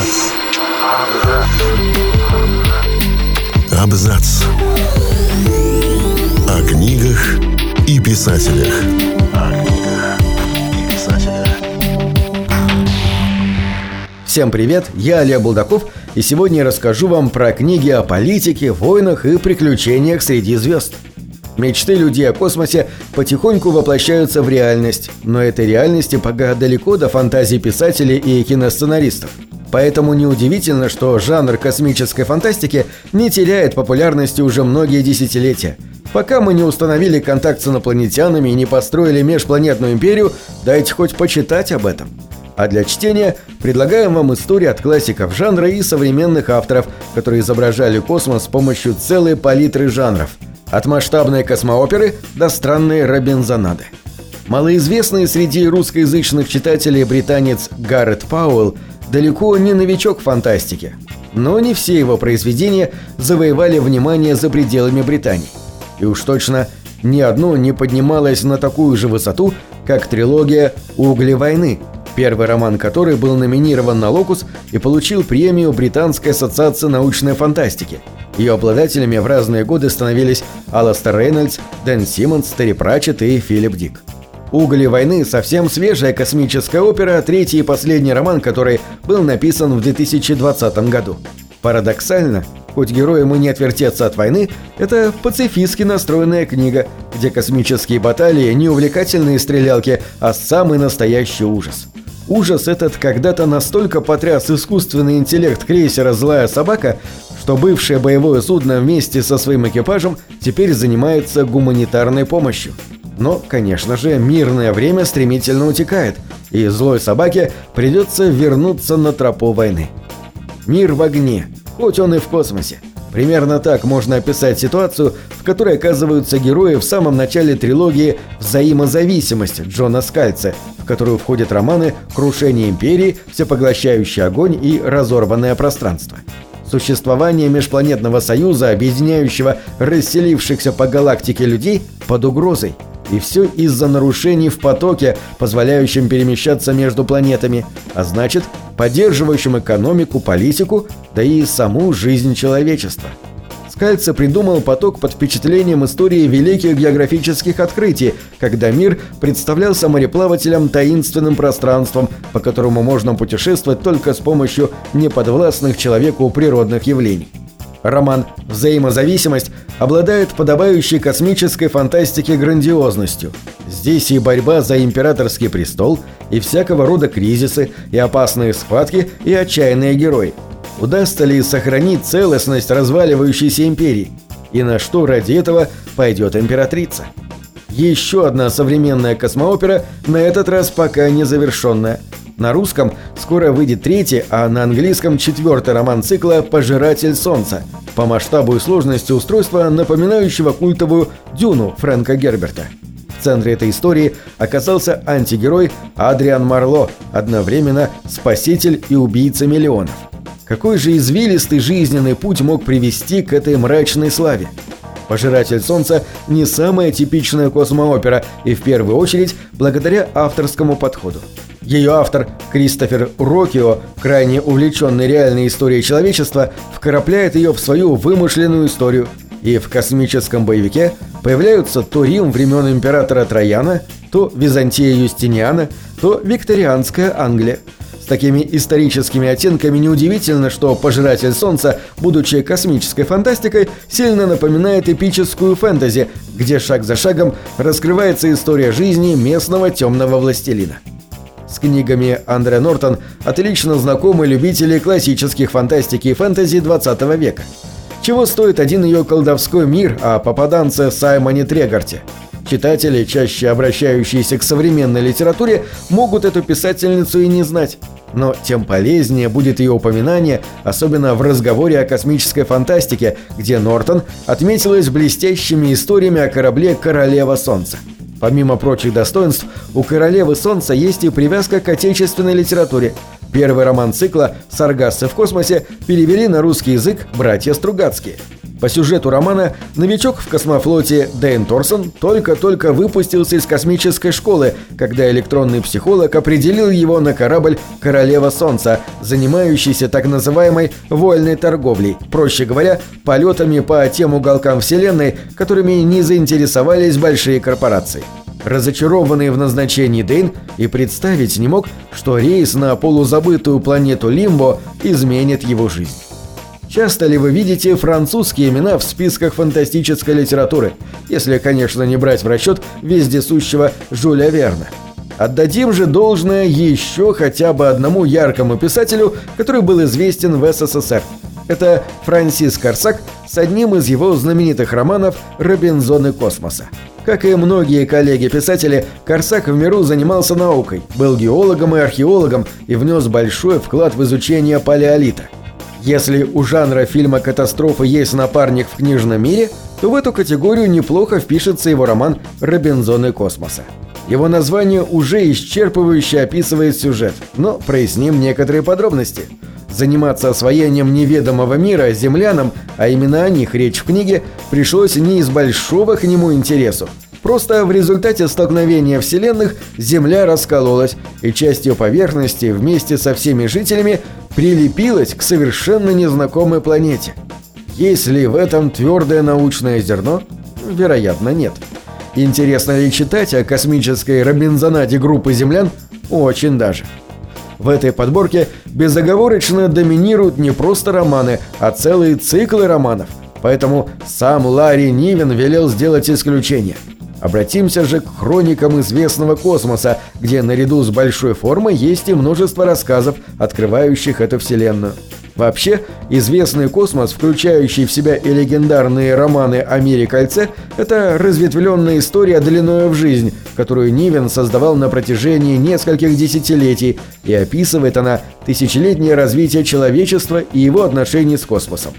Абзац. Абзац. О книгах и писателях. Всем привет, я Олег Булдаков, и сегодня я расскажу вам про книги о политике, войнах и приключениях среди звезд. Мечты людей о космосе потихоньку воплощаются в реальность, но этой реальности пока далеко до фантазии писателей и киносценаристов. Поэтому неудивительно, что жанр космической фантастики не теряет популярности уже многие десятилетия. Пока мы не установили контакт с инопланетянами и не построили межпланетную империю, дайте хоть почитать об этом. А для чтения предлагаем вам истории от классиков жанра и современных авторов, которые изображали космос с помощью целой палитры жанров. От масштабной космооперы до странной робинзонады. Малоизвестный среди русскоязычных читателей британец Гаррет Пауэлл далеко не новичок фантастики, но не все его произведения завоевали внимание за пределами Британии. И уж точно ни одно не поднималось на такую же высоту, как трилогия «Угли войны», первый роман которой был номинирован на «Локус» и получил премию Британской ассоциации научной фантастики. Ее обладателями в разные годы становились Аластер Рейнольдс, Дэн Симмонс, Терри Пратчетт и Филипп Дик. «Угли войны» — совсем свежая космическая опера, третий и последний роман, который был написан в 2020 году. Парадоксально, хоть героям и не отвертеться от войны, это пацифистски настроенная книга, где космические баталии не увлекательные стрелялки, а самый настоящий ужас. Ужас этот когда-то настолько потряс искусственный интеллект крейсера «Злая собака», что бывшее боевое судно вместе со своим экипажем теперь занимается гуманитарной помощью. Но, конечно же, мирное время стремительно утекает, и «Злой собаке» придется вернуться на тропу войны. Мир в огне, хоть он и в космосе. Примерно так можно описать ситуацию, в которой оказываются герои в самом начале трилогии «Взаимозависимость» Джона Скальца, в которую входят романы «Крушение империи», «Всепоглощающий огонь» и «Разорванное пространство». Существование межпланетного союза, объединяющего расселившихся по галактике людей, под угрозой. И все из-за нарушений в потоке, позволяющем перемещаться между планетами, а значит, поддерживающим экономику, политику, да и саму жизнь человечества. Скальц придумал поток под впечатлением истории великих географических открытий, когда мир представлялся мореплавателям таинственным пространством, по которому можно путешествовать только с помощью неподвластных человеку природных явлений. Роман «Взаимозависимость» обладает подобающей космической фантастике грандиозностью. Здесь и борьба за императорский престол, и всякого рода кризисы, и опасные схватки, и отчаянные герои. Удастся ли сохранить целостность разваливающейся империи? И на что ради этого пойдет императрица? Еще одна современная космоопера, на этот раз пока не завершенная. На русском скоро выйдет третий, а на английском четвертый роман цикла «Пожиратель солнца», по масштабу и сложности устройства напоминающего культовую «Дюну» Фрэнка Герберта. В центре этой истории оказался антигерой Адриан Марло, одновременно спаситель и убийца миллионов. Какой же извилистый жизненный путь мог привести к этой мрачной славе? «Пожиратель солнца» – не самая типичная космоопера и в первую очередь благодаря авторскому подходу. Ее автор Кристофер Урокио, крайне увлеченный реальной историей человечества, вкрапляет ее в свою вымышленную историю. И в космическом боевике появляются то Рим времен императора Трояна, то Византия Юстиниана, то викторианская Англия. С такими историческими оттенками неудивительно, что «Пожиратель солнца», будучи космической фантастикой, сильно напоминает эпическую фэнтези, где шаг за шагом раскрывается история жизни местного темного властелина. С книгами Андре Нортон отлично знакомы любители классических фантастики и фэнтези 20 века. Чего стоит один ее колдовской мир о попаданце Саймоне Трегарте? Читатели, чаще обращающиеся к современной литературе, могут эту писательницу и не знать. Но тем полезнее будет ее упоминание, особенно в разговоре о космической фантастике, где Нортон отметилась блестящими историями о корабле «Королева Солнца». Помимо прочих достоинств, у «Королевы Солнца» есть и привязка к отечественной литературе. Первый роман цикла «Саргассы в космосе» перевели на русский язык братья Стругацкие. По сюжету романа новичок в космофлоте Дэйн Торсон только-только выпустился из космической школы, когда электронный психолог определил его на корабль «Королева Солнца», занимающийся так называемой «вольной торговлей», проще говоря, полетами по тем уголкам Вселенной, которыми не заинтересовались большие корпорации. Разочарованный в назначении Дэйн и представить не мог, что рейс на полузабытую планету Лимбо изменит его жизнь. Часто ли вы видите французские имена в списках фантастической литературы, если, конечно, не брать в расчет вездесущего Жюля Верна? Отдадим же должное еще хотя бы одному яркому писателю, который был известен в СССР. Это Франсис Корсак с одним из его знаменитых романов «Робинзоны космоса». Как и многие коллеги-писатели, Корсак в миру занимался наукой, был геологом и археологом и внес большой вклад в изучение палеолита. Если у жанра фильма «Катастрофы» есть напарник в книжном мире, то в эту категорию неплохо впишется его роман «Робинзоны космоса». Его название уже исчерпывающе описывает сюжет, но проясним некоторые подробности. Заниматься освоением неведомого мира землянам, а именно о них речь в книге, пришлось не из большого к нему интересу. Просто в результате столкновения вселенных Земля раскололась, и часть ее поверхности вместе со всеми жителями прилепилась к совершенно незнакомой планете. Есть ли в этом твердое научное зерно? Вероятно, нет. Интересно ли читать о космической робинзонаде группы землян? Очень даже. В этой подборке безоговорочно доминируют не просто романы, а целые циклы романов. Поэтому сам Ларри Нивен велел сделать исключение. Обратимся же к хроникам известного космоса, где наряду с большой формой есть и множество рассказов, открывающих эту вселенную. Вообще, известный космос, включающий в себя и легендарные романы о мире кольце, это разветвленная история длиною в жизнь, которую Нивен создавал на протяжении нескольких десятилетий, и описывает она тысячелетнее развитие человечества и его отношений с космосом.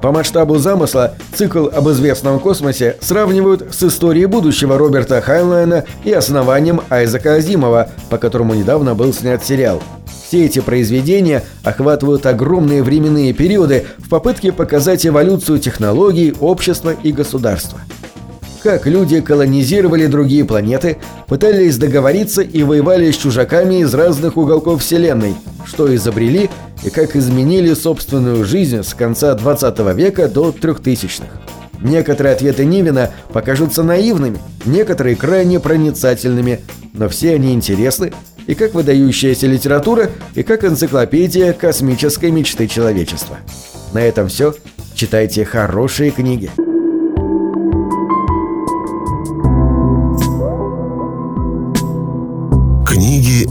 По масштабу замысла цикл об известном космосе сравнивают с историей будущего Роберта Хайнлайна и основанием Айзека Азимова, по которому недавно был снят сериал. Все эти произведения охватывают огромные временные периоды в попытке показать эволюцию технологий, общества и государства. Как люди колонизировали другие планеты, пытались договориться и воевали с чужаками из разных уголков Вселенной, что изобрели и как изменили собственную жизнь с конца 20 века до 3000-х. Некоторые ответы Нивена покажутся наивными, некоторые крайне проницательными, но все они интересны, и как выдающаяся литература, и как энциклопедия космической мечты человечества. На этом все. Читайте хорошие книги. Книги —